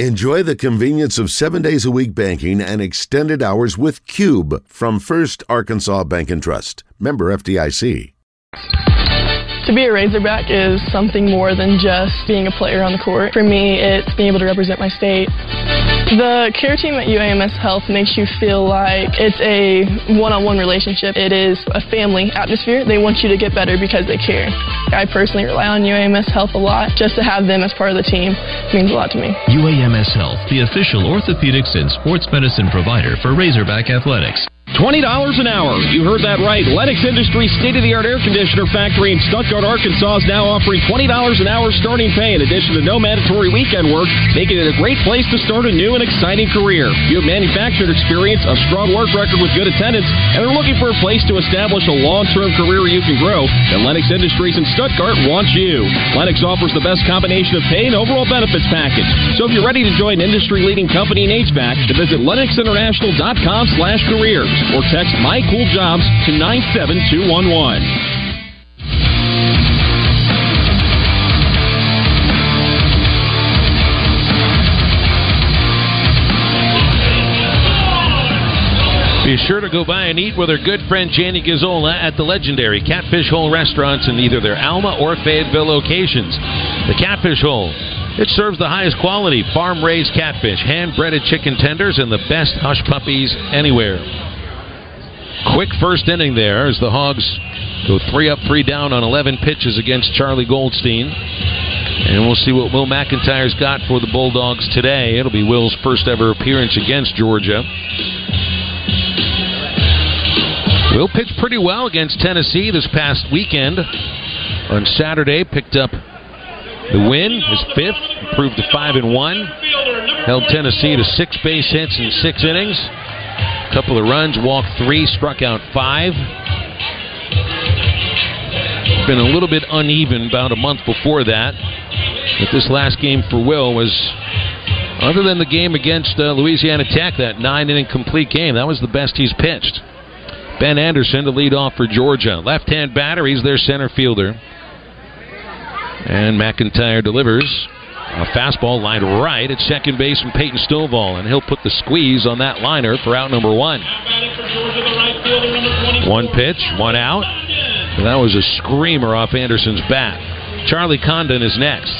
Enjoy the convenience of 7 days a week banking and extended hours with Cube from First Arkansas Bank and Trust. Member FDIC. To be a Razorback is something more than just being a player on the court. For me, it's being able to represent my state. The care team at UAMS Health makes you feel like it's a one-on-one relationship. It is a family atmosphere. They want you to get better because they care. I personally rely on UAMS Health a lot. Just to have them as part of the team means a lot to me. UAMS Health, the official orthopedics and sports medicine provider for Razorback Athletics. $20 an hour. You heard that right. Lennox Industries state-of-the-art air conditioner factory in Stuttgart, Arkansas is now offering $20 an hour starting pay in addition to no mandatory weekend work, making it a great place to start a new and exciting career. You have manufactured experience, a strong work record with good attendance, and are looking for a place to establish a long-term career you can grow, then Lennox Industries in Stuttgart wants you. Lennox offers the best combination of pay and overall benefits package. So if you're ready to join an industry-leading company in HVAC, visit lennoxinternational.com/careers. Or text MyCoolJobs to 97211. Be sure to go by and eat with her good friend Janie Gazzola at the legendary Catfish Hole restaurants in either their Alma or Fayetteville locations. The Catfish Hole. It serves the highest quality farm-raised catfish, hand-breaded chicken tenders, and the best hush puppies anywhere. Quick first inning there as the Hogs go 3 up, 3 down on 11 pitches against Charlie Goldstein. And we'll see what Will McIntyre's got for the Bulldogs today. It'll be Will's first ever appearance against Georgia. Will pitched pretty well against Tennessee this past weekend. On Saturday, picked up the win, his fifth, improved to 5-1. Held Tennessee to 6 base hits in 6 innings. A couple of runs, walked 3, struck out 5. Been a little bit uneven about a month before that. But this last game for Will was, other than the game against Louisiana Tech, that 9-inning complete game, that was the best he's pitched. Ben Anderson to lead off for Georgia. Left-hand batter, he's their center fielder. And McIntyre delivers a fastball lined right at second base from Peyton Stovall, and he'll put the squeeze on that liner for out number 1. One pitch, one out. And that was a screamer off Anderson's bat. Charlie Condon is next.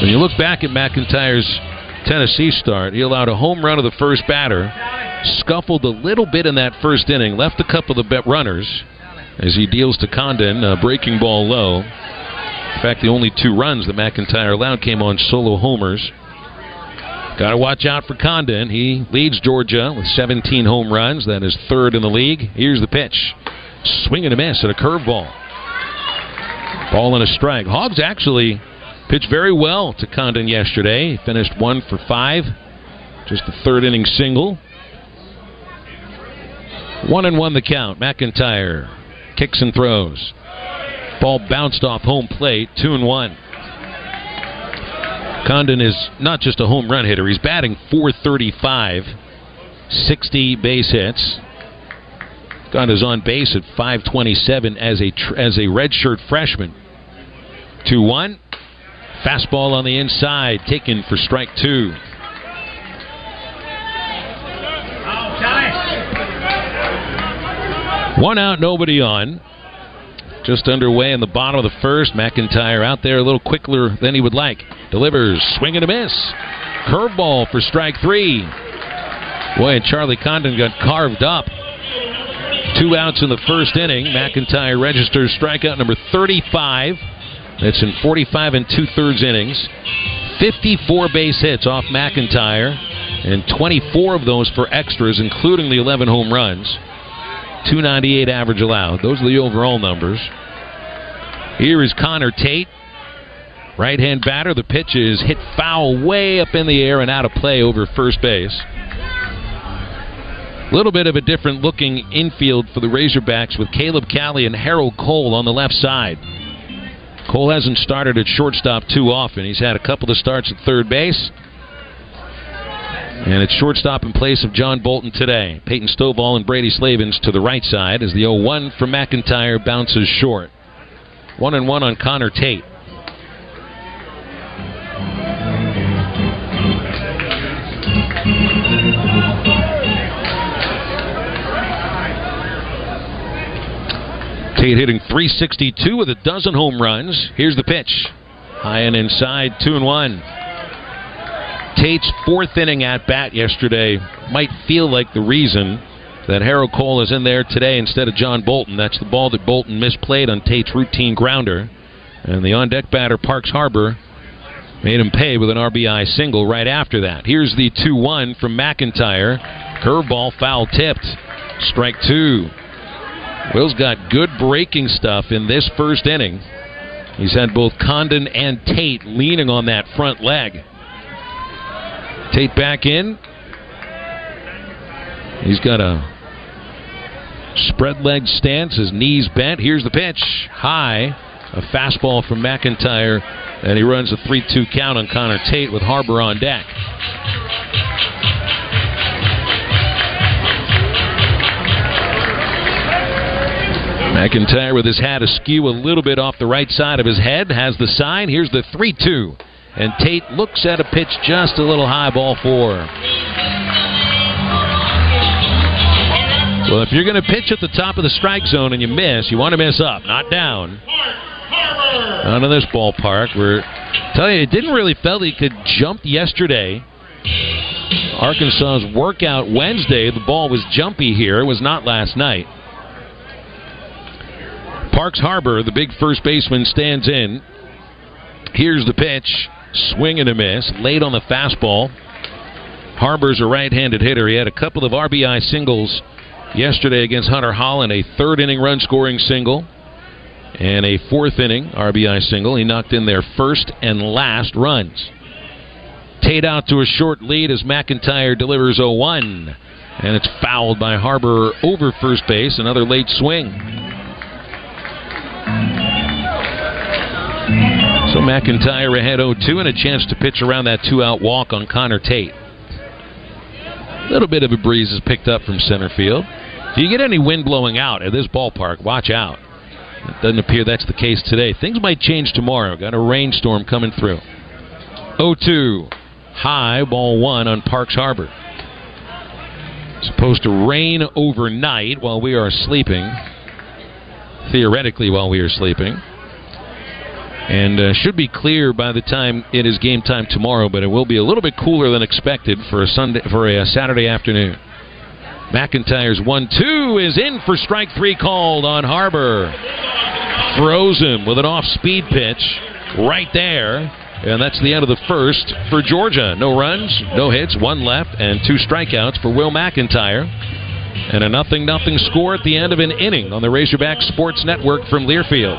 When you look back at McIntyre's Tennessee start, he allowed a home run to the first batter. Scuffled a little bit in that first inning, left a couple of the runners as he deals to Condon, a breaking ball low. In fact, the only 2 runs that McIntyre allowed came on solo homers. Got to watch out for Condon. He leads Georgia with 17 home runs. That is 3rd in the league. Here's the pitch. Swing and a miss at a curveball. Ball and a strike. Hogs actually pitched very well to Condon yesterday. He finished 1 for 5. Just the 3rd inning single. 1-1 the count. McIntyre kicks and throws. Ball bounced off home plate. 2-1. Condon is not just a home run hitter. He's batting .435. 60 base hits. Condon's on base at .527 as a redshirt freshman. 2-1. Fastball on the inside. Taken for strike 2. One out, nobody on. Just underway in the bottom of the first. McIntyre out there a little quicker than he would like. Delivers. Swing and a miss. Curveball for strike 3. Boy, and Charlie Condon got carved up. 2 outs in the first inning. McIntyre registers strikeout number 35. That's in 45 2/3 innings. 54 base hits off McIntyre. And 24 of those for extras, including the 11 home runs. 298 average allowed. Those are the overall numbers. Here is Connor Tate. Right-hand batter. The pitch is hit foul way up in the air and out of play over first base. A little bit of a different looking infield for the Razorbacks with Caleb Callie and Harold Cole on the left side. Cole hasn't started at shortstop too often. He's had a couple of starts at third base. And it's shortstop in place of John Bolton today. Peyton Stovall and Brady Slavens to the right side as the 0-1 for McIntyre bounces short. 1-1 on Connor Tate. Tate hitting .362 with a dozen home runs. Here's the pitch. High and inside, 2-1. Tate's fourth inning at bat yesterday might feel like the reason that Harold Cole is in there today instead of John Bolton. That's the ball that Bolton misplayed on Tate's routine grounder. And the on-deck batter, Parks Harbor, made him pay with an RBI single right after that. Here's the 2-1 from McIntyre. Curveball foul tipped. Strike two. Will's got good breaking stuff in this first inning. He's had both Condon and Tate leaning on that front leg. Tate back in. He's got a spread leg stance, his knees bent. Here's the pitch. High. A fastball from McIntyre, and he runs a 3-2 count on Connor Tate with Harbor on deck. McIntyre with his hat askew a little bit off the right side of his head, has the sign. Here's the 3-2, and Tate looks at a pitch just a little high, ball four. Well, if you're going to pitch at the top of the strike zone and you miss, you want to miss up, not down. Out of this ballpark, we're telling you, it didn't really feel he could jump yesterday. Arkansas's workout Wednesday, the ball was jumpy here. It was not last night. Parks Harbor, the big first baseman, stands in. Here's the pitch. Swing and a miss. Late on the fastball. Harbor's a right-handed hitter. He had a couple of RBI singles yesterday against Hunter Holland. A third-inning run-scoring single. And a fourth-inning RBI single. He knocked in their first and last runs. Tate out to a short lead as McIntyre delivers 0-1. And it's fouled by Harbor over first base. Another late swing. So McIntyre ahead 0-2 and a chance to pitch around that two-out walk on Connor Tate. A little bit of a breeze is picked up from center field. If you get any wind blowing out at this ballpark, watch out. It doesn't appear that's the case today. Things might change tomorrow. Got a rainstorm coming through. 0-2. High, ball one on Parks Harbor. Supposed to rain overnight while we are sleeping. Theoretically while we are sleeping. And should be clear by the time it is game time tomorrow, but it will be a little bit cooler than expected for a Saturday afternoon. McIntyre's 1-2 is in for strike three, called on Harbor. Throws him with an off-speed pitch right there, and that's the end of the first for Georgia. No runs, no hits, one left, and two strikeouts for Will McIntyre. And a 0-0 score at the end of an inning on the Razorback Sports Network from Learfield.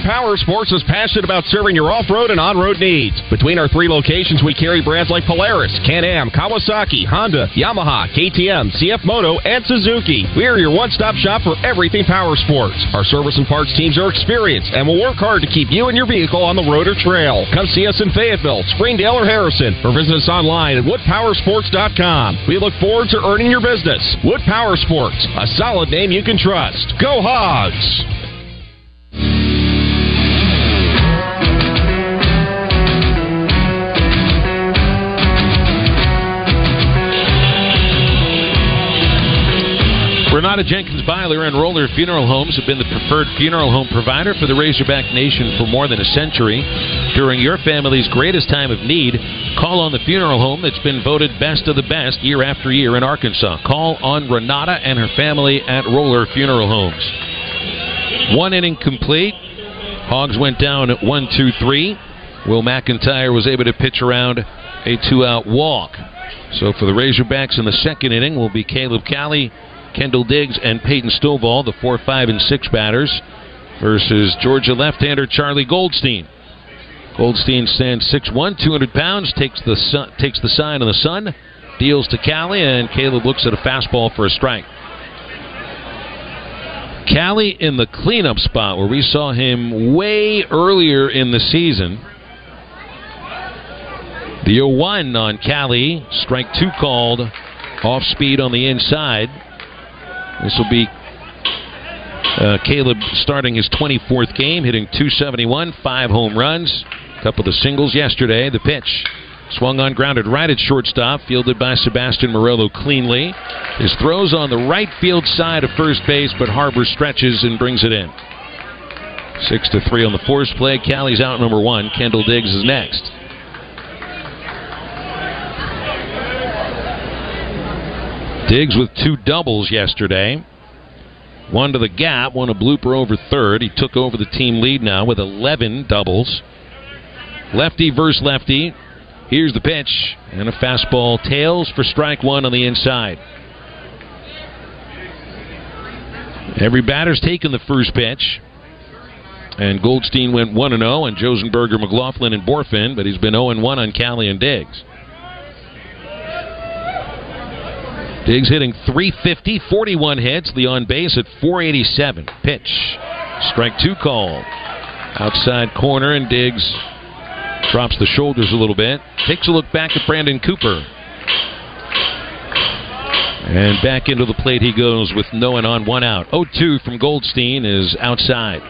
Power Sports is passionate about serving your off-road and on-road needs. Between our three locations, we carry brands like Polaris, Can-Am, Kawasaki, Honda, Yamaha, KTM, CF Moto, and Suzuki. We are your one-stop shop for everything Power Sports. Our service and parts teams are experienced and will work hard to keep you and your vehicle on the road or trail. Come see us in Fayetteville, Springdale, or Harrison, or visit us online at woodpowersports.com. We look forward to earning your business. Wood Power Sports, a solid name you can trust. Go Hogs! Renata Jenkins-Byler and Roller Funeral Homes have been the preferred funeral home provider for the Razorback Nation for more than a century. During your family's greatest time of need, call on the funeral home that's been voted best of the best year after year in Arkansas. Call on Renata and her family at Roller Funeral Homes. One inning complete. Hogs went down at 1-2-3. Will McIntyre was able to pitch around a two-out walk. So for the Razorbacks in the second inning will be Caleb Callie, Kendall Diggs, and Peyton Stovall, the 4, 5, and 6 batters, versus Georgia left-hander Charlie Goldstein. Goldstein stands 6'1", 200 pounds, takes the sign of the sun, deals to Callie, and Caleb looks at a fastball for a strike. Callie in the cleanup spot where we saw him way earlier in the season. The 0-1 on Callie. Strike two called. Off speed on the inside. This will be Caleb starting his 24th game, hitting .271, 5 home runs. A couple of the singles yesterday. The pitch. Swung on, grounded right at shortstop, fielded by Sebastian Murillo cleanly. His throws on the right field side of first base, but Harbor stretches and brings it in. 6-3 on the force play. Callie's out number one. Kendall Diggs is next. Diggs with two doubles yesterday. One to the gap, one a blooper over third. He took over the team lead now with 11 doubles. Lefty versus lefty. Here's the pitch, and a fastball tails for strike one on the inside. Every batter's taken the first pitch. And Goldstein went 1-0, and Josenberger, McLaughlin, and Borfin, but he's been 0-1 on Callie and Diggs. Diggs hitting .350, 41 hits, the on-base at .487. Pitch, strike two called. Outside corner, and Diggs drops the shoulders a little bit. Takes a look back at Brandon Cooper. And back into the plate he goes with no one on, one out. 0-2 from Goldstein is outside.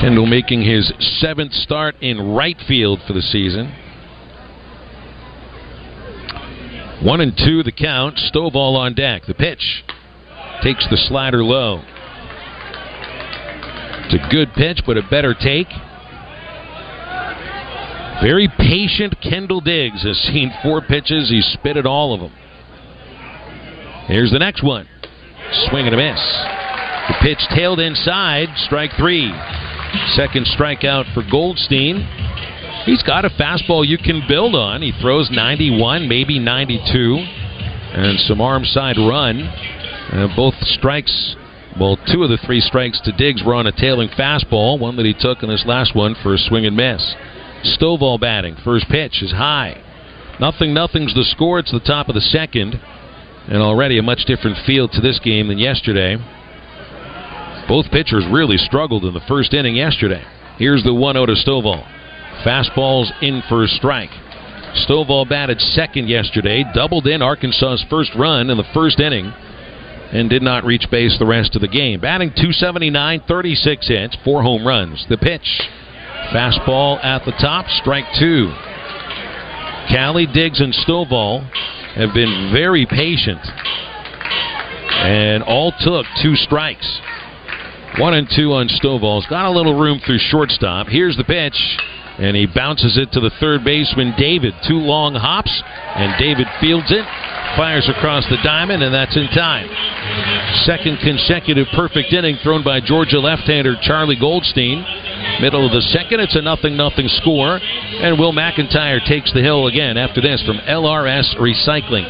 Kendall making his 7th start in right field for the season. 1-2 the count. Stovall on deck. The pitch. Takes the slider low. It's a good pitch, but a better take. Very patient Kendall Diggs has seen 4 pitches. He's spitted all of them. Here's the next one. Swing and a miss. The pitch tailed inside. Strike three. Second strikeout for Goldstein. He's got a fastball you can build on. He throws 91, maybe 92. And some arm side run. Both strikes... Well, 2 of the 3 strikes to Diggs were on a tailing fastball, one that he took in this last one for a swing and miss. Stovall batting. First pitch is high. 0-0's the score. It's the top of the second. And already a much different feel to this game than yesterday. Both pitchers really struggled in the first inning yesterday. Here's the 1-0 to Stovall. Fastball's in for a strike. Stovall batted second yesterday, doubled in Arkansas's first run in the first inning, and did not reach base the rest of the game. Batting .279, 36 hits, 4 home runs. The pitch. Fastball at the top, strike two. Callie, Diggs, and Stovall have been very patient. And all took 2 strikes. 1-2 on Stovall. He's got a little room through shortstop. Here's the pitch. And he bounces it to the third baseman, David. 2 long hops, and David fields it. Fires across the diamond, and that's in time. Second consecutive perfect inning thrown by Georgia left-hander Charlie Goldstein. Middle of the second, it's a 0-0 score. And Will McIntyre takes the hill again after this from LRS Recycling.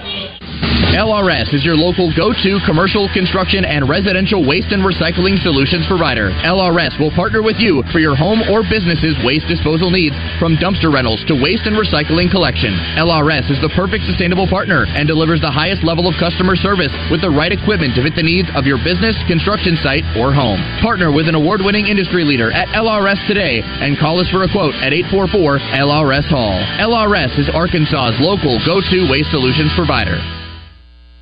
LRS is your local go-to commercial, construction, and residential waste and recycling solutions provider. LRS will partner with you for your home or business's waste disposal needs, from dumpster rentals to waste and recycling collection. LRS is the perfect sustainable partner and delivers the highest level of customer service with the right equipment to fit the needs of your business, construction site, or home. Partner with an award-winning industry leader at LRS today and call us for a quote at 844-LRS-HALL. LRS is Arkansas's local go-to waste solutions provider.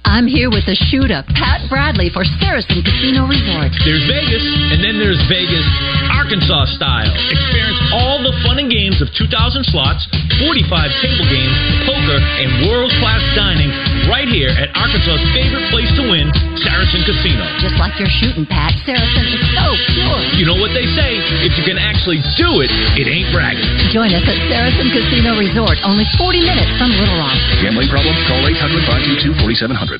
I'm here with the shoot-up, Pat Bradley, for Saracen Casino Resort. There's Vegas, and then there's Vegas, Arkansas style. Experience all the fun and games of 2,000 slots, 45 table games, poker, and world-class dining right here at Arkansas's favorite place to win, Saracen Casino. Just like you're shooting, Pat, Saracen is so pure. You know what they say, if you can actually do it, it ain't bragging. Join us at Saracen Casino Resort, only 40 minutes from Little Rock. Gambling problem? Call 800-522-4700.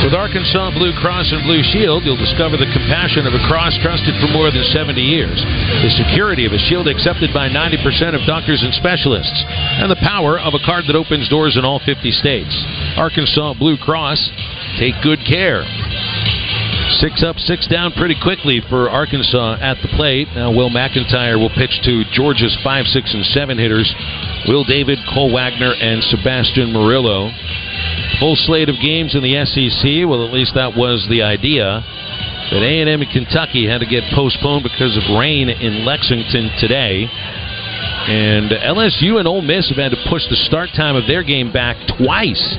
With Arkansas Blue Cross and Blue Shield, you'll discover the compassion of a cross trusted for more than 70 years, the security of a shield accepted by 90% of doctors and specialists, and the power of a card that opens doors in all 50 states. Arkansas Blue Cross, take good care. Six up, six down pretty quickly for Arkansas at the plate. Now Will McIntyre will pitch to Georgia's 5, 6, and 7 hitters, Will David, Cole Wagner, and Sebastian Murillo. Full slate of games in the SEC. Well, at least that was the idea. But A&M and Kentucky had to get postponed because of rain in Lexington today. And LSU and Ole Miss have had to push the start time of their game back twice.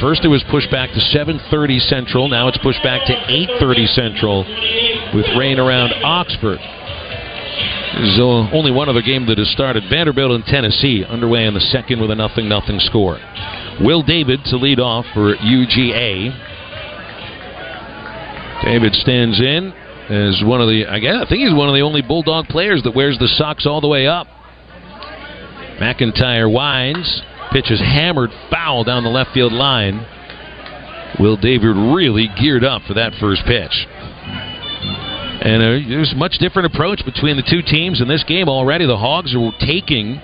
First it was pushed back to 7:30 Central. Now it's pushed back to 8:30 Central with rain around Oxford. There's only one other game that has started. Vanderbilt and Tennessee underway in the second with a 0-0 score. Will David to lead off for UGA. David stands in as one of the, I think he's one of the only Bulldog players that wears the socks all the way up. McIntyre winds. Pitch is hammered foul down the left field line. Will David really geared up for that first pitch. And there's a much different approach between the two teams in this game already. The Hogs are taking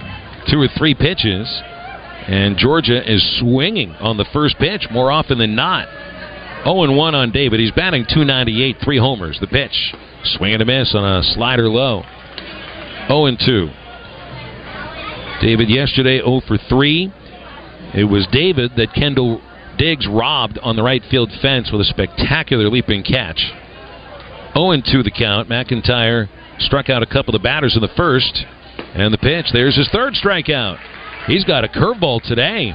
two or three pitches, and Georgia is swinging on the first pitch more often than not. 0-1 on David. He's batting .298, three homers. The pitch, swing and a miss on a slider low. 0-2. David yesterday 0 for 3. It was David that Kendall Diggs robbed on the right field fence with a spectacular leaping catch. 0-2 the count. McIntyre struck out a couple of the batters in the first. And the pitch, there's his third strikeout. He's got a curveball today.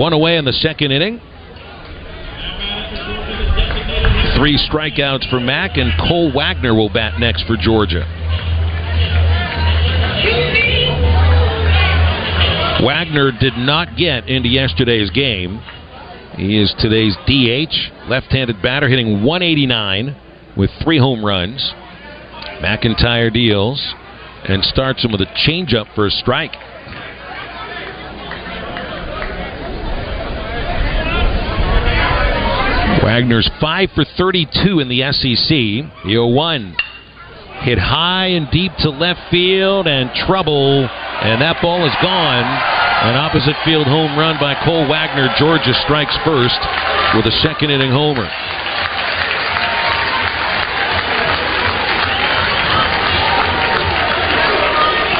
One away in the second inning. Three strikeouts for Mac, and Cole Wagner will bat next for Georgia. Wagner did not get into yesterday's game. He is today's DH, left-handed batter, hitting .189 with three home runs. McIntyre deals and starts him with a changeup for a strike. Wagner's 5 for 32 in the SEC. The 0-1. Hit high and deep to left field and trouble, and that ball is gone. An opposite field home run by Cole Wagner. Georgia strikes first with a second inning homer.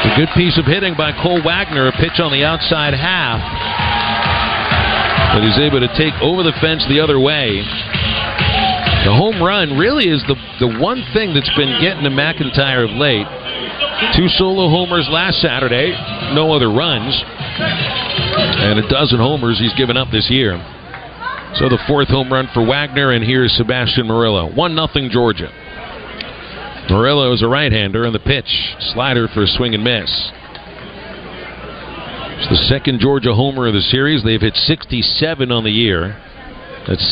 A good piece of hitting by Cole Wagner, a pitch on the outside half. But he's able to take over the fence the other way. The home run really is the one thing that's been getting to McIntyre of late. Two solo homers last Saturday, no other runs. And a dozen homers he's given up this year. So the fourth home run for Wagner, and here's Sebastian Murillo. 1-0 Georgia. Murillo is a right-hander, and the pitch, slider for a swing and miss. It's the second Georgia homer of the series. They've hit 67 on the year. That's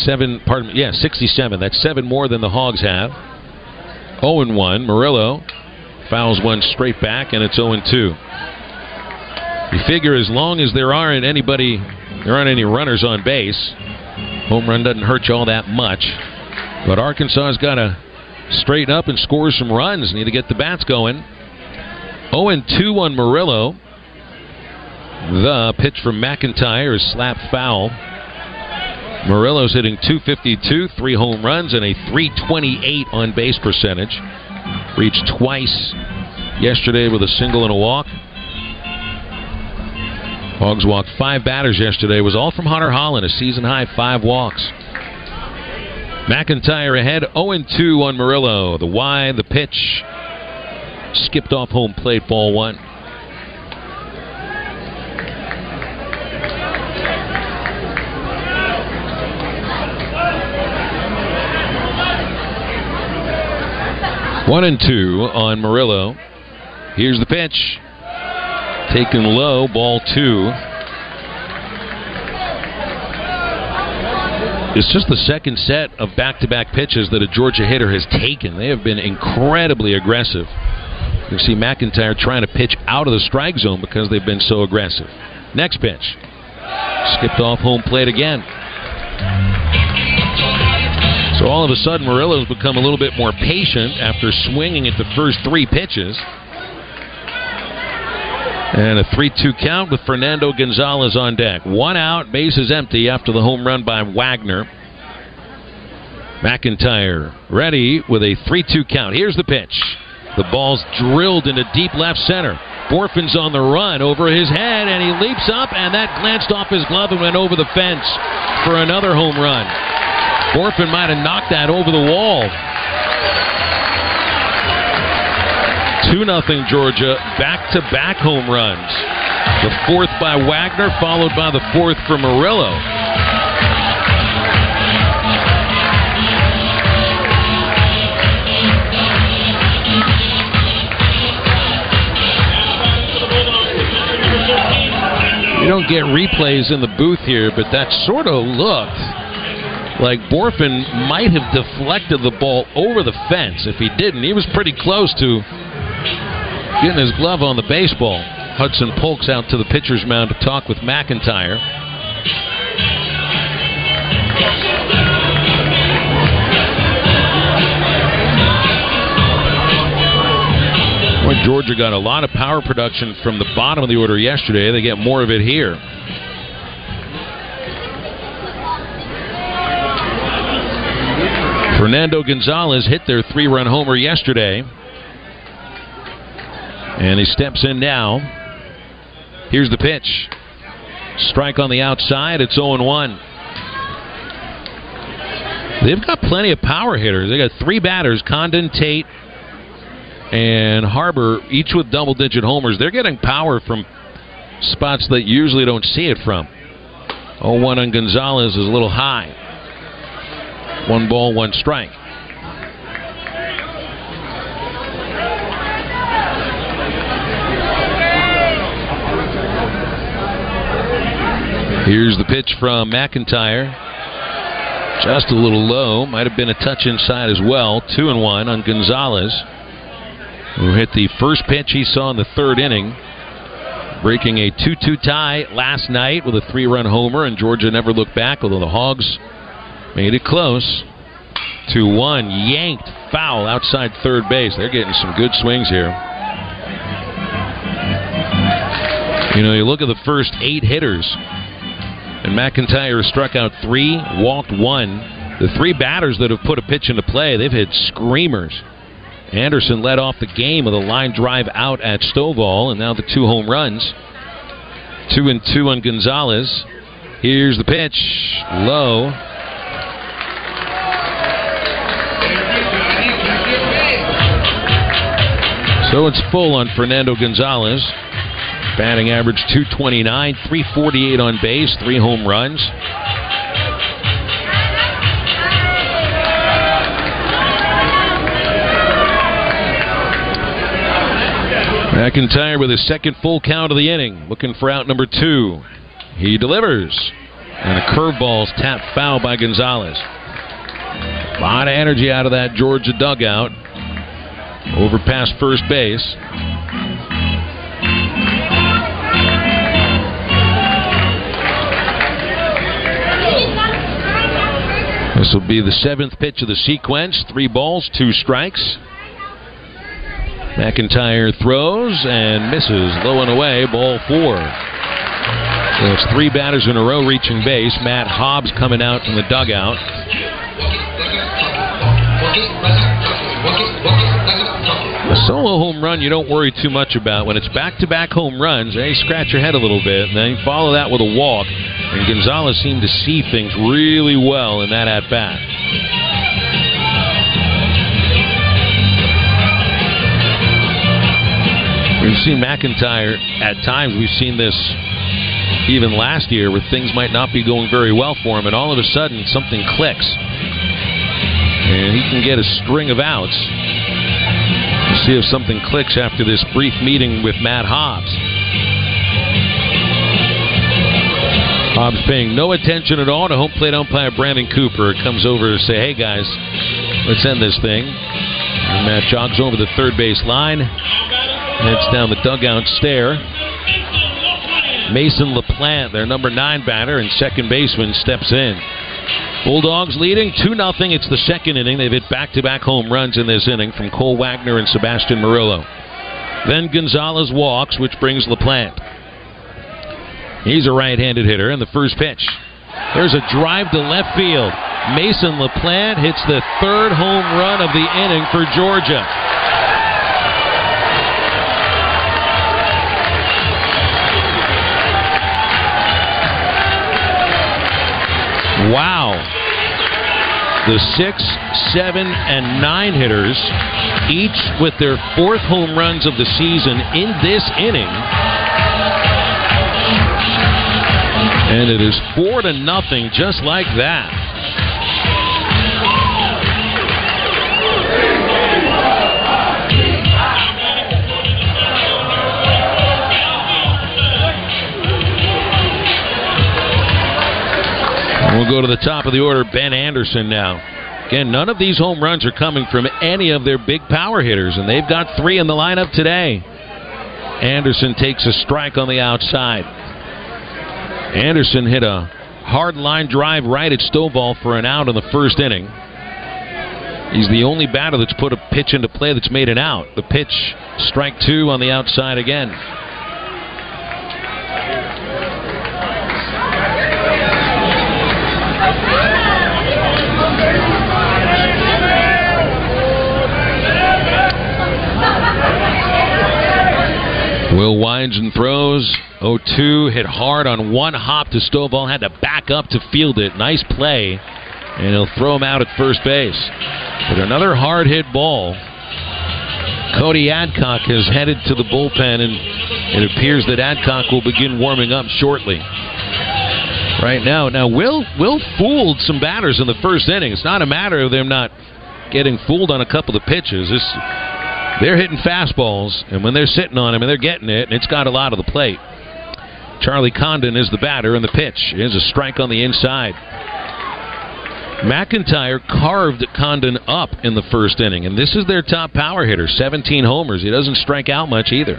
67. That's 7 more than the Hogs have. 0-1. Murillo fouls one straight back, and it's 0-2. You figure as long as there aren't any runners on base, home run doesn't hurt you all that much. But Arkansas's got to straighten up and score some runs. Need to get the bats going. 0-2 on Murillo. The pitch from McIntyre is slapped foul. Murillo's hitting .252, three home runs, and a .328 on base percentage. Reached twice yesterday with a single and a walk. Hogs walked 5 batters yesterday. It was all from Hunter Holland, a season-high 5 walks. McIntyre ahead, 0-2 on Murillo. The Y, the pitch, skipped off home plate, ball one. One and two on Murillo. Here's the pitch. Taken low, ball two. It's just the second set of back-to-back pitches that a Georgia hitter has taken. They have been incredibly aggressive. You can see McIntyre trying to pitch out of the strike zone because they've been so aggressive. Next pitch. Skipped off home plate again. So all of a sudden, Murillo's become a little bit more patient after swinging at the first 3 pitches. And a 3-2 count with Fernando Gonzalez on deck. One out, bases empty after the home run by Wagner. McIntyre ready with a 3-2 count. Here's the pitch. The ball's drilled into deep left center. Borfin's on the run over his head, and he leaps up, and that glanced off his glove and went over the fence for another home run. Borfin might have knocked that over the wall. 2-0 Georgia, back-to-back home runs. The fourth by Wagner, followed by the fourth for Murillo. You don't get replays in the booth here, but that sort of looked like Borfin might have deflected the ball over the fence. If he didn't, he was pretty close to getting his glove on the baseball. Hudson Polk's out to the pitcher's mound to talk with McIntyre. Well, Georgia got a lot of power production from the bottom of the order yesterday. They get more of it here. Fernando Gonzalez hit their three-run homer yesterday. And he steps in now. Here's the pitch. Strike on the outside. It's 0-1. They've got plenty of power hitters. They got three batters, Condon, Tate, and Harbor, each with double-digit homers. They're getting power from spots that usually don't see it from. 0-1 on Gonzalez is a little high. 1 ball, 1 strike. Here's the pitch from McIntyre. Just a little low. Might have been a touch inside as well. 2-1 on Gonzalez, who hit the first pitch he saw in the third inning, breaking a 2-2 tie last night with a three-run homer, and Georgia never looked back, although the Hogs made it close. 2-1. Yanked foul outside third base. They're getting some good swings here. You know, you look at the first 8 hitters, and McIntyre struck out 3, walked 1. The 3 batters that have put a pitch into play, they've hit screamers. Anderson led off the game with a line drive out at Stovall, and now the 2 home runs. 2-2 on Gonzalez. Here's the pitch. Low. So it's full on Fernando Gonzalez. Batting average .229, .348 on base, 3 home runs. McIntyre with his second full count of the inning, looking for out number 2. He delivers. And a curveball's tapped foul by Gonzalez. A lot of energy out of that Georgia dugout. Over past first base. This will be the 7th pitch of the sequence. 3 balls, 2 strikes. McIntyre throws and misses. Low and away, ball 4. So it's 3 batters in a row reaching base. Matt Hobbs coming out from the dugout. A solo home run you don't worry too much about. When it's back-to-back home runs, you scratch your head a little bit, and then you follow that with a walk. And Gonzalez seemed to see things really well in that at-bat. We've seen McIntyre at times. We've seen this even last year where things might not be going very well for him, and all of a sudden something clicks. And he can get a string of outs. We'll see if something clicks after this brief meeting with Matt Hobbs. Hobbs paying no attention at all to home plate umpire Brandon Cooper. Comes over to say, hey guys, let's end this thing. And Matt jogs over the third base line. Heads down the dugout stair. Mason LaPlante, their number 9 batter and second baseman, steps in. Bulldogs leading 2-0. It's the second inning. They've hit back-to-back home runs in this inning from Cole Wagner and Sebastian Murillo. Then Gonzalez walks, which brings LaPlante. He's a right-handed hitter in the first pitch. There's a drive to left field. Mason LaPlante hits the third home run of the inning for Georgia. Wow. The 6, 7, and 9 hitters, each with their fourth home runs of the season in this inning. And it is 4-0, just like that. We'll go to the top of the order, Ben Anderson now. Again, none of these home runs are coming from any of their big power hitters, and they've got three in the lineup today. Anderson takes a strike on the outside. Anderson hit a hard line drive right at Stovall for an out in the first inning. He's the only batter that's put a pitch into play that's made an out. The pitch, strike two on the outside again. Will winds and throws. 0-2, hit hard on one hop to Stovall, had to back up to field it. Nice play, and he'll throw him out at first base. But another hard hit ball. Cody Adcock has headed to the bullpen, and it appears that Adcock will begin warming up shortly. Right now, Will fooled some batters in the first inning. It's not a matter of them not getting fooled on a couple of pitches. They're hitting fastballs, and when they're sitting on them and they're getting it, and it's got a lot of the plate. Charlie Condon is the batter, and the pitch is a strike on the inside. McIntyre carved Condon up in the first inning, and this is their top power hitter, 17 homers. He doesn't strike out much either.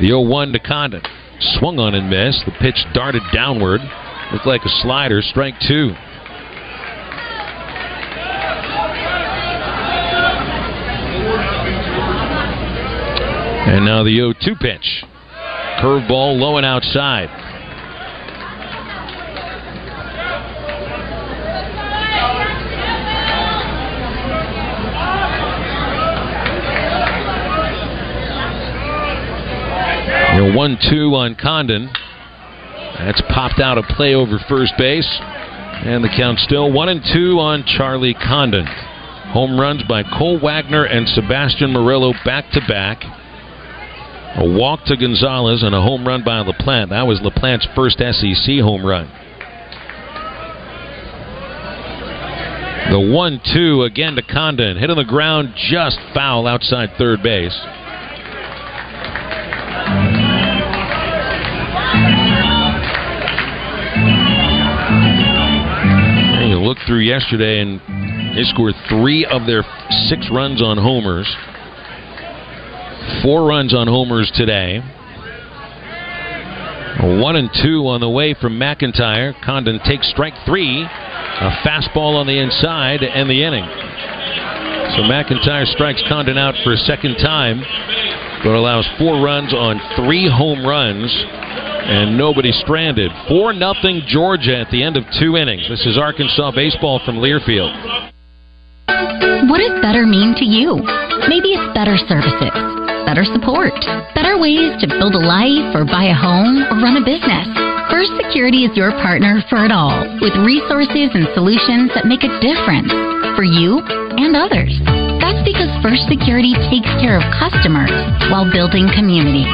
The 0-1 to Condon. Swung on and missed. The pitch darted downward. Looked like a slider. Strike two. And now the 0-2 pitch. Curveball low and outside. And 1-2 on Condon. That's popped out of play over first base. And the count still 1-2 on Charlie Condon. Home runs by Cole Wagner and Sebastian Murillo back-to-back. A walk to Gonzalez and a home run by LaPlante. That was LaPlante's first SEC home run. The 1-2 again to Condon. Hit on the ground, just foul outside third base. And you look through yesterday and they scored 3 of their 6 runs on homers. 4 runs on homers today. 1-2 on the way from McIntyre. Condon takes strike 3. A fastball on the inside to end the inning. So McIntyre strikes Condon out for a second time, but allows 4 runs on 3 home runs, and nobody stranded. 4-0 Georgia at the end of 2 innings. This is Arkansas baseball from Learfield. What does better mean to you? Maybe it's better services, better support, better ways to build a life or buy a home or run a business. First Security is your partner for it all, with resources and solutions that make a difference for you and others. That's because First Security takes care of customers while building community.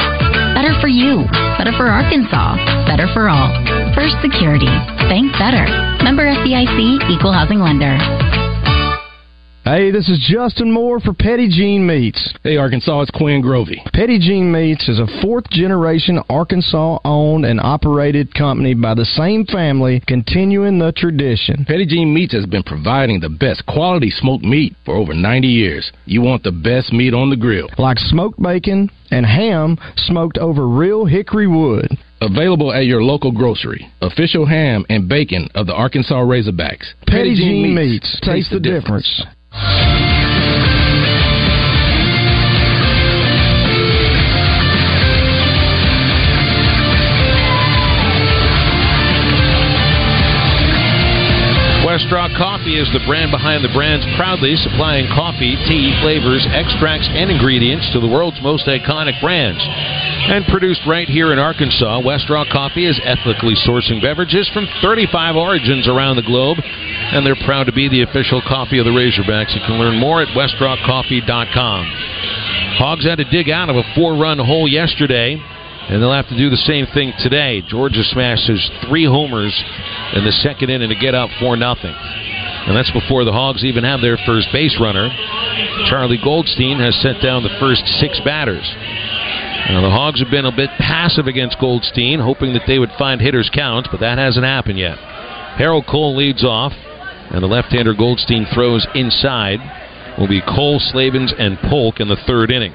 Better for you, better for Arkansas, better for all. First Security. Bank better. Member FDIC, Equal Housing Lender. Hey, this is Justin Moore for Petty Jean Meats. Hey, Arkansas, it's Quinn Grovey. Petty Jean Meats is a 4th-generation Arkansas-owned and operated company by the same family, continuing the tradition. Petty Jean Meats has been providing the best quality smoked meat for over 90 years. You want the best meat on the grill. Like smoked bacon and ham smoked over real hickory wood. Available at your local grocery. Official ham and bacon of the Arkansas Razorbacks. Petty Jean Meats. Taste the difference. Starstraw Coffee is the brand behind the brands, proudly supplying coffee, tea, flavors, extracts, and ingredients to the world's most iconic brands. And produced right here in Arkansas, Westrock Coffee is ethically sourcing beverages from 35 origins around the globe, and they're proud to be the official coffee of the Razorbacks. You can learn more at westrockcoffee.com. Hogs had to dig out of a 4-run hole yesterday, and they'll have to do the same thing today. Georgia smashes 3 homers in the second inning to get up 4-0. And that's before the Hogs even have their first base runner. Charlie Goldstein has set down the first 6 batters. Now, the Hogs have been a bit passive against Goldstein, hoping that they would find hitters' count, but that hasn't happened yet. Harold Cole leads off, and the left-hander Goldstein throws inside. Will be Cole, Slavens, and Polk in the third inning.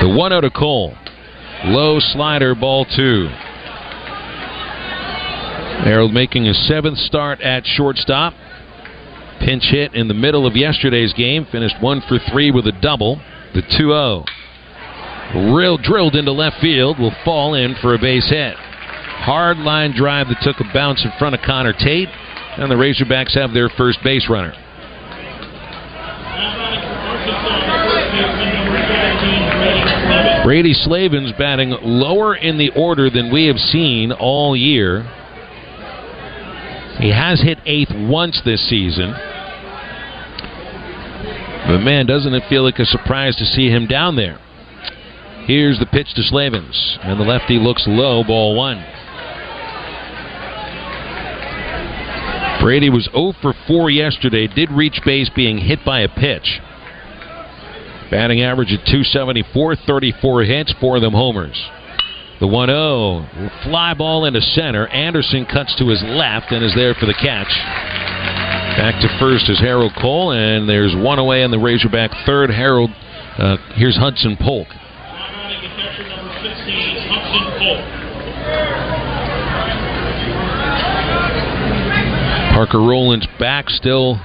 The 1-0 to Cole. Low slider, ball 2. Harold making his 7th start at shortstop. Pinch hit in the middle of yesterday's game. Finished 1 for 3 with a double. The 2-0. Drilled into left field. Will fall in for a base hit. Hard line drive that took a bounce in front of Connor Tate. And the Razorbacks have their first base runner. Brady Slavens batting lower in the order than we have seen all year. He has hit 8th once this season. But man, doesn't it feel like a surprise to see him down there. Here's the pitch to Slavens. And the lefty looks low, ball 1. Brady was 0 for 4 yesterday. Did reach base being hit by a pitch. Batting average at .274, 34 hits, 4 of them homers. The 1-0, fly ball into center. Anderson cuts to his left and is there for the catch. Back to first is Harold Cole, and there's one away in the Razorback third. Here's Hudson Polk. Parker Rowland's back, still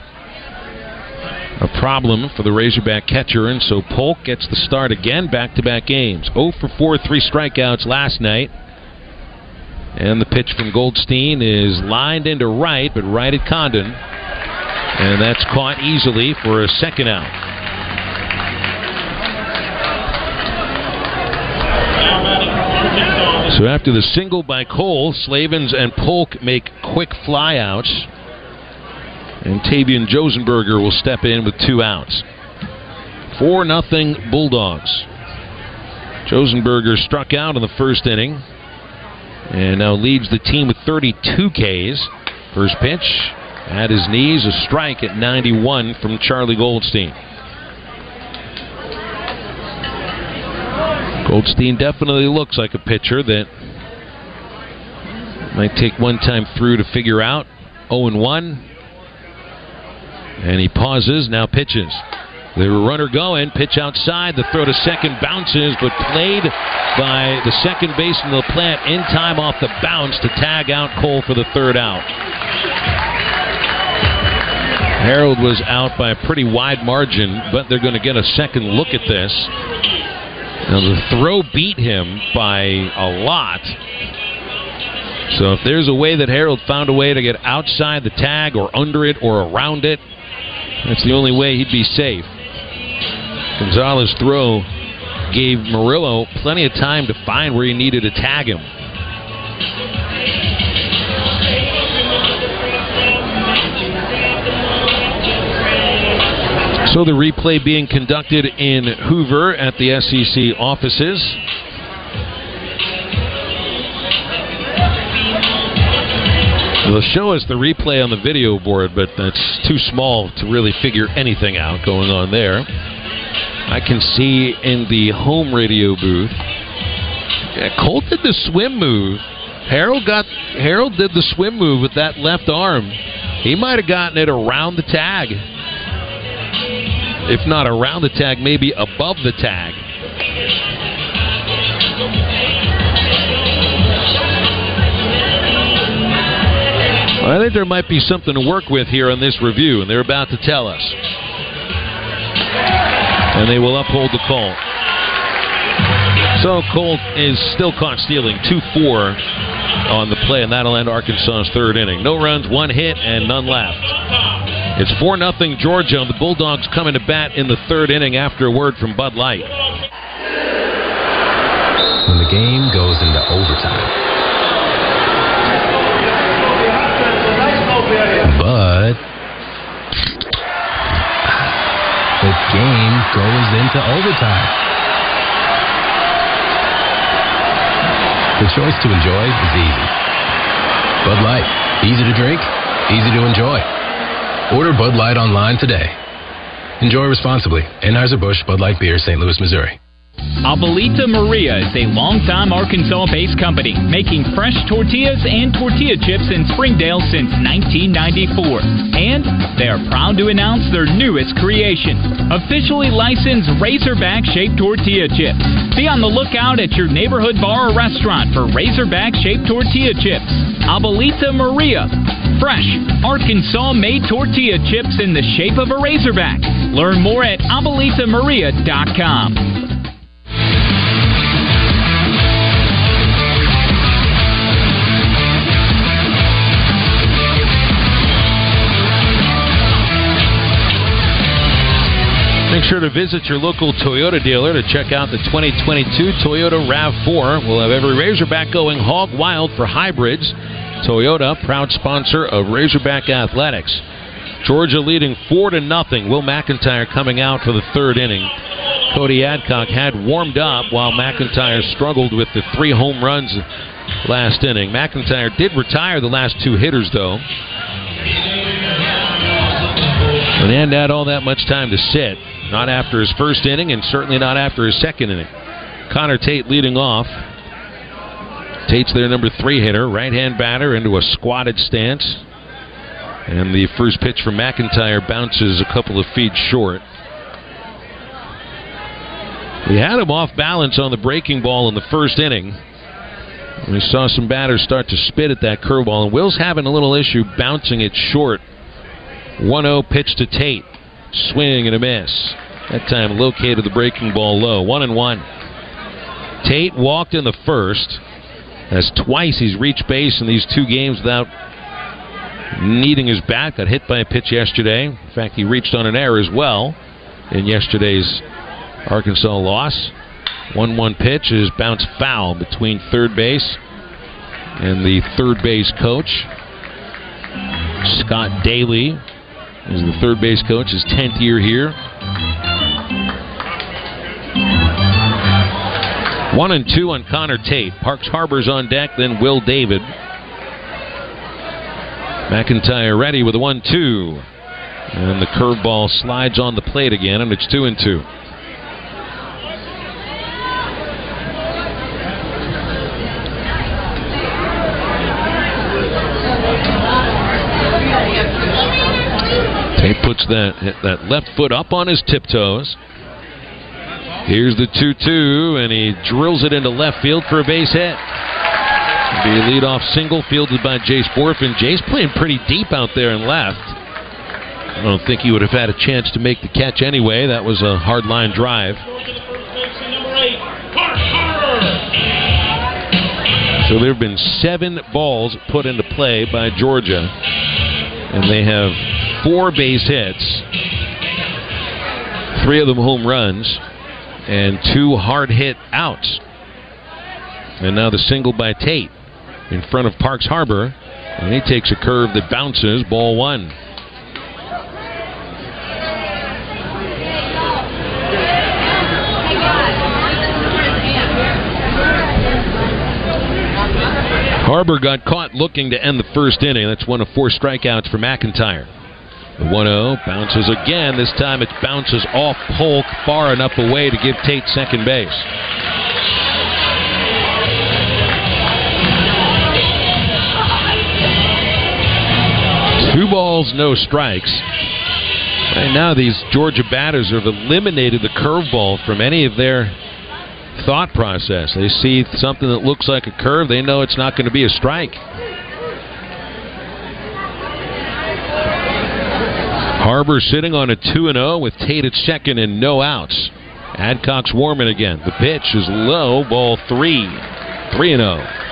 a problem for the Razorback catcher, and so Polk gets the start again, back-to-back games. 0 for 4, 3 strikeouts last night. And the pitch from Goldstein is lined into right, but right at Condon. And that's caught easily for a second out. So after the single by Cole, Slavens and Polk make quick flyouts. And Tavian Josenberger will step in with 2 outs. 4-0 Bulldogs. Josenberger struck out in the first inning and now leads the team with 32 Ks. First pitch at his knees, a strike at 91 from Charlie Goldstein. Goldstein definitely looks like a pitcher that might take one time through to figure out. 0-1. And he pauses, now pitches. The runner going, pitch outside, the throw to second bounces, but played by the second baseman LaPlante in time off the bounce to tag out Cole for the third out. Harold was out by a pretty wide margin, but they're going to get a second look at this. Now the throw beat him by a lot. So if there's a way that Harold found a way to get outside the tag or under it or around it, that's the only way he'd be safe. Gonzalez's throw gave Murillo plenty of time to find where he needed to tag him. So the replay being conducted in Hoover at the SEC offices. They'll show us the replay on the video board, but that's too small to really figure anything out going on there. I can see in the home radio booth, Colt did the swim move. Harold did the swim move with that left arm. He might have gotten it around the tag. If not around the tag, maybe above the tag. I think there might be something to work with here on this review, and they're about to tell us. And they will uphold the call. So Colt is still caught stealing, 2-4 on the play, and that'll end Arkansas's third inning. No runs, one hit, and none left. It's 4-0 Georgia. The Bulldogs coming to bat in the third inning after a word from Bud Light. When the game goes into overtime. But the game goes into overtime. The choice to enjoy is easy. Bud Light. Easy to drink, easy to enjoy. Order Bud Light online today. Enjoy responsibly. Anheuser-Busch Bud Light Beer, St. Louis, Missouri. Abuelita Maria is a longtime Arkansas-based company making fresh tortillas and tortilla chips in Springdale since 1994. And they are proud to announce their newest creation, officially licensed Razorback-shaped tortilla chips. Be on the lookout at your neighborhood bar or restaurant for Razorback-shaped tortilla chips. Abuelita Maria. Fresh, Arkansas-made tortilla chips in the shape of a Razorback. Learn more at AbuelitaMaria.com. Make sure to visit your local Toyota dealer to check out the 2022 Toyota RAV4. We'll have every Razorback going hog wild for hybrids. Toyota, proud sponsor of Razorback Athletics. Georgia leading 4-0. Will McIntyre coming out for the third inning. Cody Adcock had warmed up while McIntyre struggled with the 3 home runs last inning. McIntyre did retire the last 2 hitters, though. And they hadn't had all that much time to sit. Not after his first inning, and certainly not after his second inning. Connor Tate leading off. Tate's their number 3 hitter, right-hand batter into a squatted stance. And the first pitch from McIntyre bounces a couple of feet short. We had him off balance on the breaking ball in the first inning. We saw some batters start to spit at that curveball, and Will's having a little issue bouncing it short. 1-0 pitch to Tate. Swing and a miss. That time located the breaking ball low. 1-1. Tate walked in the first. That's twice he's reached base in these 2 games without needing his bat. Got hit by a pitch yesterday. In fact, he reached on an error as well in yesterday's Arkansas loss. 1-1 pitch is bounced foul between third base and the third base coach. Scott Daly is the third base coach, his 10th year here. 1-2 on Connor Tate. Parks Harbor's on deck, then Will David. McIntyre ready with a 1-2. And the curveball slides on the plate again, and it's 2-2. Tate puts that left foot up on his tiptoes. Here's the 2-2, and he drills it into left field for a base hit. It'll be a leadoff single fielded by Jace Borfin. Jace playing pretty deep out there and left. I don't think he would have had a chance to make the catch anyway. That was a hard line drive. So there have been 7 balls put into play by Georgia, and they have 4 base hits, 3 of them home runs, and 2 hard hit outs. And now the single by Tate in front of Parks Harbor, and he takes a curve that bounces, ball 1. Harbor got caught looking to end the first inning. That's one of 4 strikeouts for McIntyre. The 1-0 bounces again. This time it bounces off Polk far enough away to give Tate second base. Two balls, no strikes. Right now these Georgia batters have eliminated the curveball from any of their thought process. They see something that looks like a curve. They know it's not going to be a strike. Harbor sitting on a 2-0 with Tate at second and no outs. Adcock's warming again. The pitch is low, ball three. 3-0.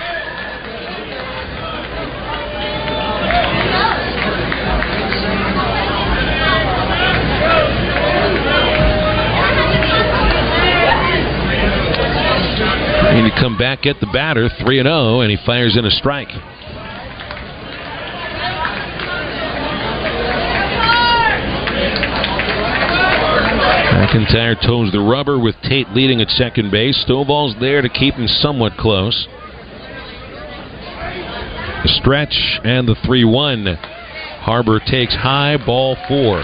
And he come back at the batter, 3-0, and he fires in a strike. McIntyre toes the rubber with Tate leading at second base. Stovall's there to keep him somewhat close. The stretch and the 3-1. Harbor takes high, ball four.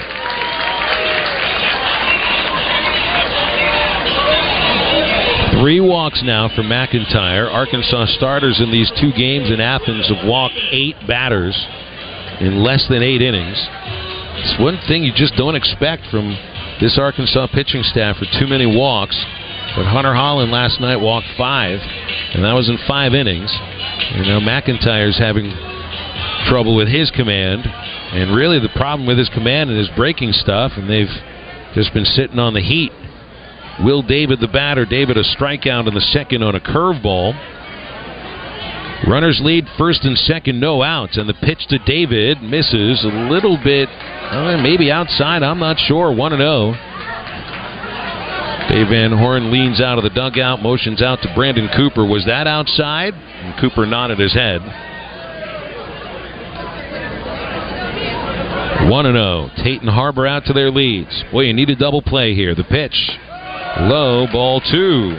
Three walks now for McIntyre. Arkansas starters in these two games in Athens have walked 8 batters in less than 8 innings. It's one thing you just don't expect from this Arkansas pitching staff, for too many walks. But Hunter Holland last night walked 5, and that was in 5 innings. And now McIntyre's having trouble with his command. And really the problem with his command and his breaking stuff, and they've just been sitting on the heat. Will David, the batter. David a strikeout in the second on a curveball. Runners lead first and second, no outs. And the pitch to David misses a little bit, maybe outside, I'm not sure. 1-0. Dave Van Horn leans out of the dugout, motions out to Brandon Cooper. Was that outside? And Cooper nodded his head. 1-0. Tate and Harbor out to their leads. Boy, you need a double play here. The pitch. Low, ball 2.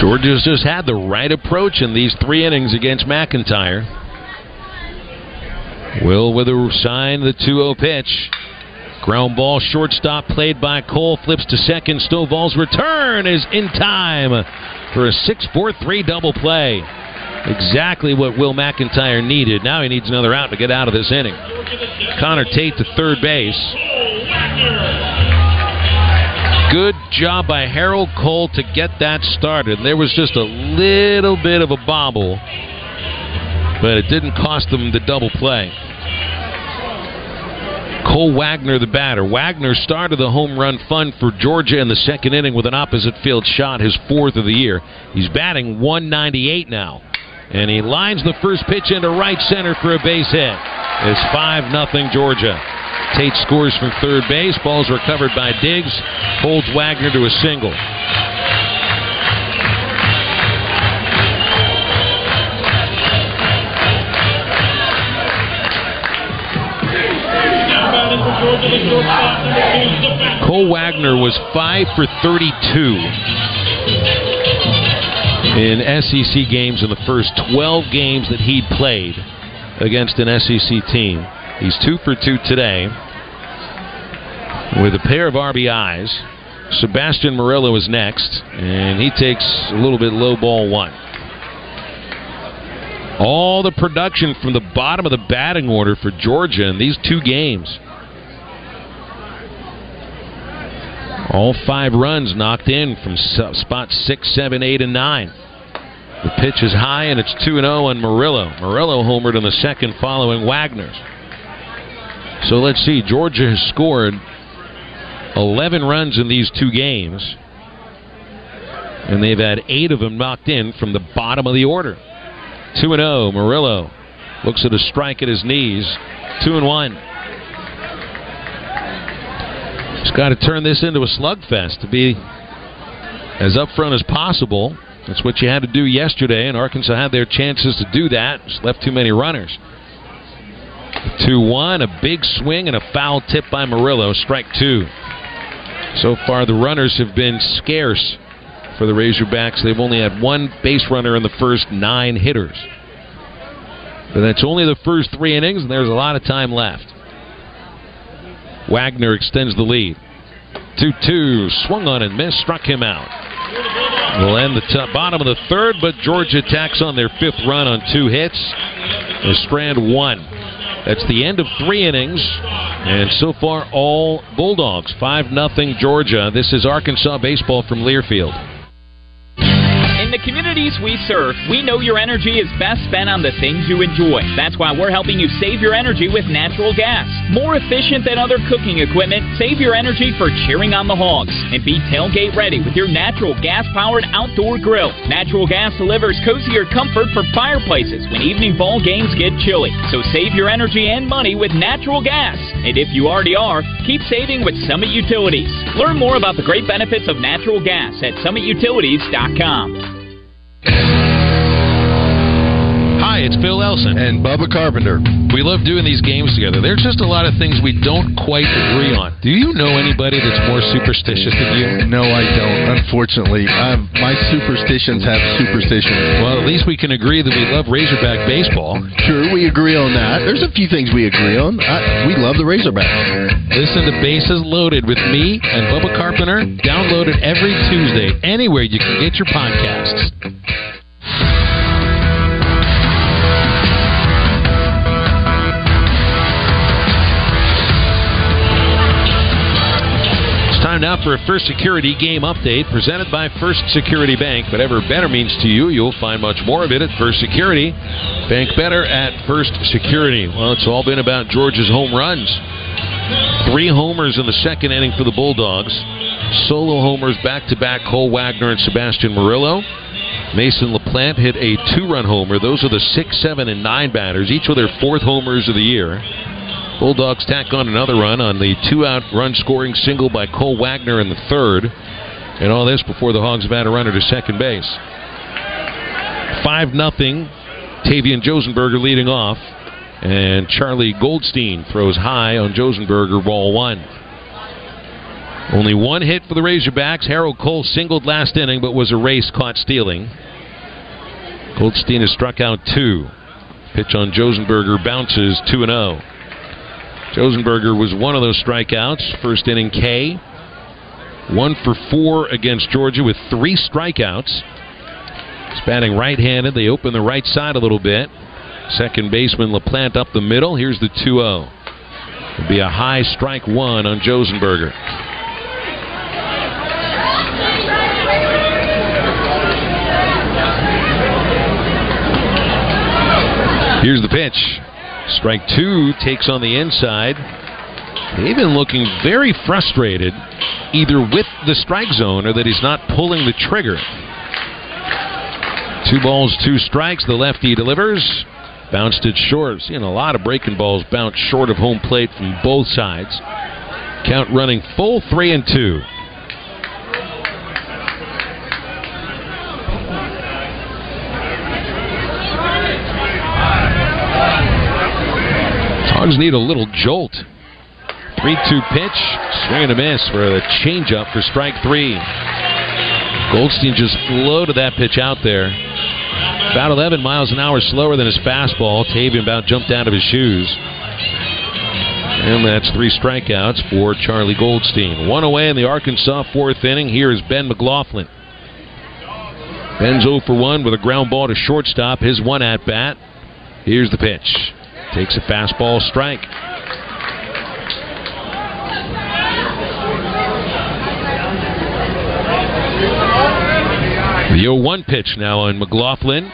Georgia's just had the right approach in these 3 innings against McIntyre. Will with a sign, the 2-0 pitch. Ground ball, shortstop, played by Cole, flips to second. Stovall's return is in time for a 6-4-3 double play. Exactly what Will McIntyre needed. Now he needs another out to get out of this inning. Connor Tate to third base. Good job by Harold Cole to get that started. There was just a little bit of a bobble, but it didn't cost them the double play. Cole Wagner, the batter. Wagner started the home run fun for Georgia in the second inning with an opposite field shot, his 4th of the year. He's batting .198 now, and he lines the first pitch into right center for a base hit. It's 5-0 Georgia. Tate scores from third base. Ball's recovered by Diggs. Holds Wagner to a single. Cole Wagner was 5 for 32. In SEC games in the first 12 games that he'd played against an SEC team. He's 2 for 2 today with a pair of RBIs. Sebastian Murillo is next, and he takes a little bit low, ball 1. All the production from the bottom of the batting order for Georgia in these 2 games. All 5 runs knocked in from spots 6, 7, 8, and 9. The pitch is high, and it's 2-0 on Murillo. Murillo homered in the second following Wagner's. So let's see. Georgia has scored 11 runs in these 2 games, and they've had 8 of them knocked in from the bottom of the order. 2-0, Murillo looks at a strike at his knees. 2-1. Just got to turn this into a slugfest to be as upfront as possible. That's what you had to do yesterday, and Arkansas had their chances to do that. Just left too many runners. 2-1, a big swing and a foul tip by Murillo. Strike 2. So far, the runners have been scarce for the Razorbacks. They've only had 1 base runner in the first 9 hitters. But that's only the first 3 innings, and there's a lot of time left. Wagner extends the lead. 2-2, swung on and missed, struck him out. We'll end the bottom of the third, but Georgia attacks on their 5th run on 2 hits. They strand 1. That's the end of 3 innings, and so far all Bulldogs. 5-0 Georgia. This is Arkansas baseball from Learfield. communities we serve, we know your energy is best spent on the things you enjoy. That's why we're helping you save your energy with natural gas. More efficient than other cooking equipment, save your energy for cheering on the Hogs. And be tailgate ready with your natural gas-powered outdoor grill. Natural gas delivers cozier comfort for fireplaces when evening ball games get chilly. So save your energy and money with natural gas. And if you already are, keep saving with Summit Utilities. Learn more about the great benefits of natural gas at SummitUtilities.com. Hi, it's Bill Elson and Bubba Carpenter. We love doing these games together. There's just a lot of things we don't quite agree on. Do you know anybody that's more superstitious than you? No, I don't, unfortunately. My superstitions have superstitions. Well, at least we can agree that we love Razorback baseball. Sure, we agree on that. There's a few things we agree on. We love the Razorbacks. Listen to Bases Loaded with me and Bubba Carpenter. Download it every Tuesday, anywhere you can get your podcasts. Time now for a First Security game update presented by First Security Bank. Whatever better means to you, you'll find much more of it at First Security. Bank better at First Security. Well, it's all been about George's home runs. 3 homers in the second inning for the Bulldogs. Solo homers back-to-back, Cole Wagner and Sebastian Murillo. Mason LaPlante hit a 2-run homer. Those are the 6, 7, and 9 batters, each with their 4th homers of the year. Bulldogs tack on another run on the 2-out run-scoring single by Cole Wagner in the 3rd. And all this before the Hogs have had a runner to second base. 5-0, Tavian Josenberger leading off. And Charlie Goldstein throws high on Josenberger, ball 1. Only 1 hit for the Razorbacks. Harold Cole singled last inning but was erased, caught stealing. Goldstein has struck out 2. Pitch on Josenberger bounces, 2-0. Josenberger was one of those strikeouts. First inning K. 1 for 4 against Georgia with 3 strikeouts. He's batting right-handed. They open the right side a little bit. Second baseman LaPlante up the middle. Here's the 2-0. It'll be a high strike 1 on Josenberger. Here's the pitch. Strike 2, takes on the inside. They've been looking very frustrated, either with the strike zone or that he's not pulling the trigger. 2 balls, 2 strikes. The lefty delivers. Bounced it short. Seeing a lot of breaking balls bounce short of home plate from both sides. Count running full, 3-2. Hogs need a little jolt. 3-2 pitch. Swing and a miss for a changeup for strike 3. Goldstein just floated that pitch out there. About 11 miles an hour slower than his fastball. Tavian about jumped out of his shoes. And that's 3 strikeouts for Charlie Goldstein. 1 away in the Arkansas 4th inning. Here is Ben McLaughlin. Ben's 0 for 1 with a ground ball to shortstop. His 1 at bat. Here's the pitch. Takes a fastball strike. The 0-1 pitch now on McLaughlin,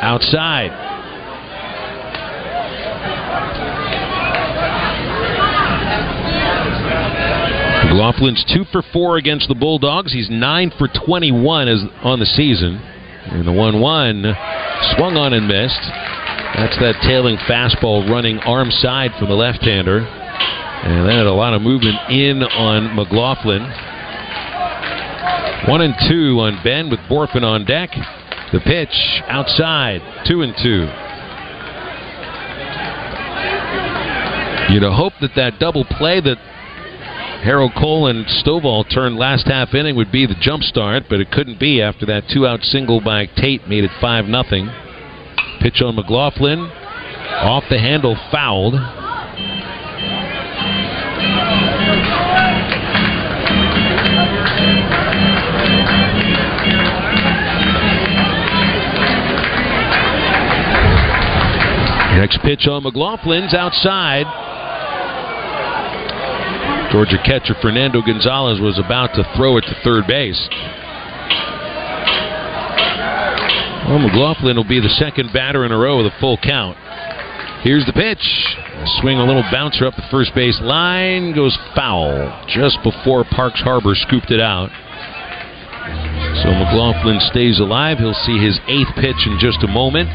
outside. McLaughlin's 2 for 4 against the Bulldogs. He's 9 for 21 on the season. And the 1-1 swung on and missed. That's that tailing fastball running arm side from the left-hander. And that had a lot of movement in on McLaughlin. 1-2 on Ben with Borfin on deck. The pitch outside, 2-2. You'd have hoped that double play that Harold Cole and Stovall turned last half inning would be the jump start, but it couldn't be after that 2-out single by Tate made it 5-0. Pitch on McLaughlin, off the handle, fouled. Next pitch on McLaughlin's outside. Georgia catcher Fernando Gonzalez was about to throw it to third base. Well, McLaughlin will be the second batter in a row with a full count. Here's the pitch. Swing a little bouncer up the first base line. Goes foul just before Parks Harbor scooped it out. So McLaughlin stays alive. He'll see his eighth pitch in just a moment.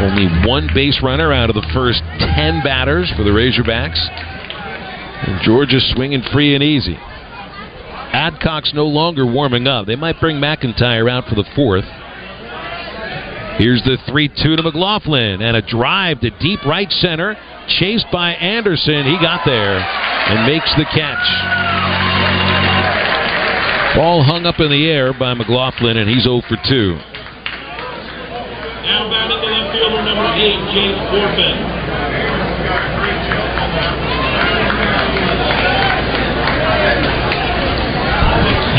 Only one base runner out of the first 10 batters for the Razorbacks. And Georgia swinging free and easy. Adcock's no longer warming up. They might bring McIntyre out for the fourth. Here's the 3-2 to McLaughlin. And a drive to deep right center. Chased by Anderson. He got there and makes the catch. Ball hung up in the air by McLaughlin, and he's 0 for 2. Now batting the left fielder, number 8, Jace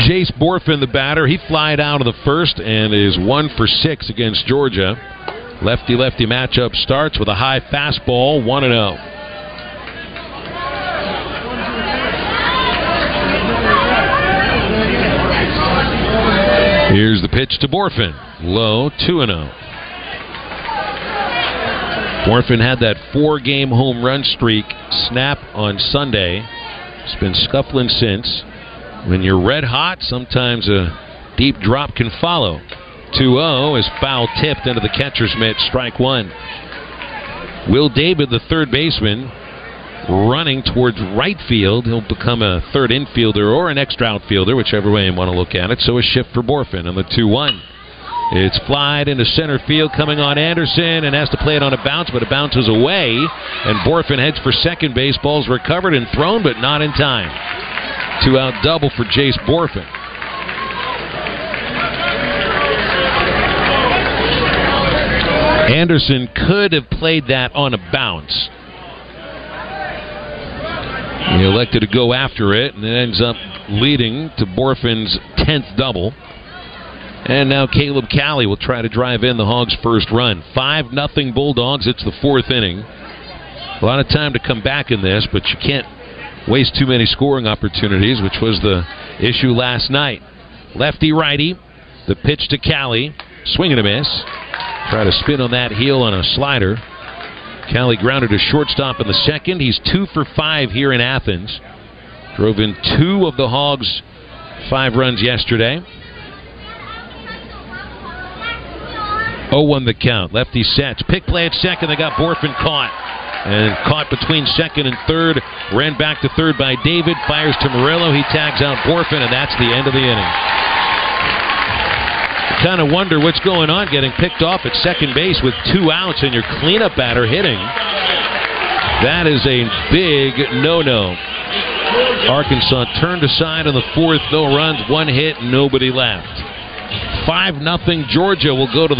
Borfin. Jace Borfin, the batter, he flied out of the first and is 1 for 6 against Georgia. Lefty-lefty matchup starts with a high fastball, 1-0. Here's the pitch to Borfin. Low, 2-0. Borfin had that 4-game home run streak snap on Sunday. It's been scuffling since. When you're red hot, sometimes a deep drop can follow. 2-0 is foul tipped into the catcher's mitt, strike one. Will David, the third baseman, running towards right field. He'll become a third infielder or an extra outfielder, whichever way you want to look at it. So a shift for Borfin on the 2-1. It's flied into center field, coming on Anderson, and has to play it on a bounce, but it bounces away, and Borfin heads for second base. Ball's recovered and thrown, but not in time. 2-out double for Jace Borfin. Anderson could have played that on a bounce. He elected to go after it, and it ends up leading to Borfin's 10th double. And now Caleb Callie will try to drive in the Hogs' first run. 5-0 Bulldogs. It's the fourth inning. A lot of time to come back in this, but you can't waste too many scoring opportunities, which was the issue last night. Lefty-righty, the pitch to Callie. Swing and a miss. Try to spin on that heel on a slider. Callie grounded a shortstop in the second. He's 2 for 5 here in Athens. Drove in 2 of the Hogs' 5 runs yesterday. 0-1 the count. Lefty sets. Pick play at second. They got Borfin caught. And caught between second and third. Ran back to third by David. Fires to Murillo. He tags out Borfin, and that's the end of the inning. Kind of wonder what's going on, getting picked off at second base with 2 outs and your cleanup batter hitting. That is a big no-no. Arkansas turned aside in the fourth. No runs, 1 hit, nobody left. 5-0 Georgia will go to the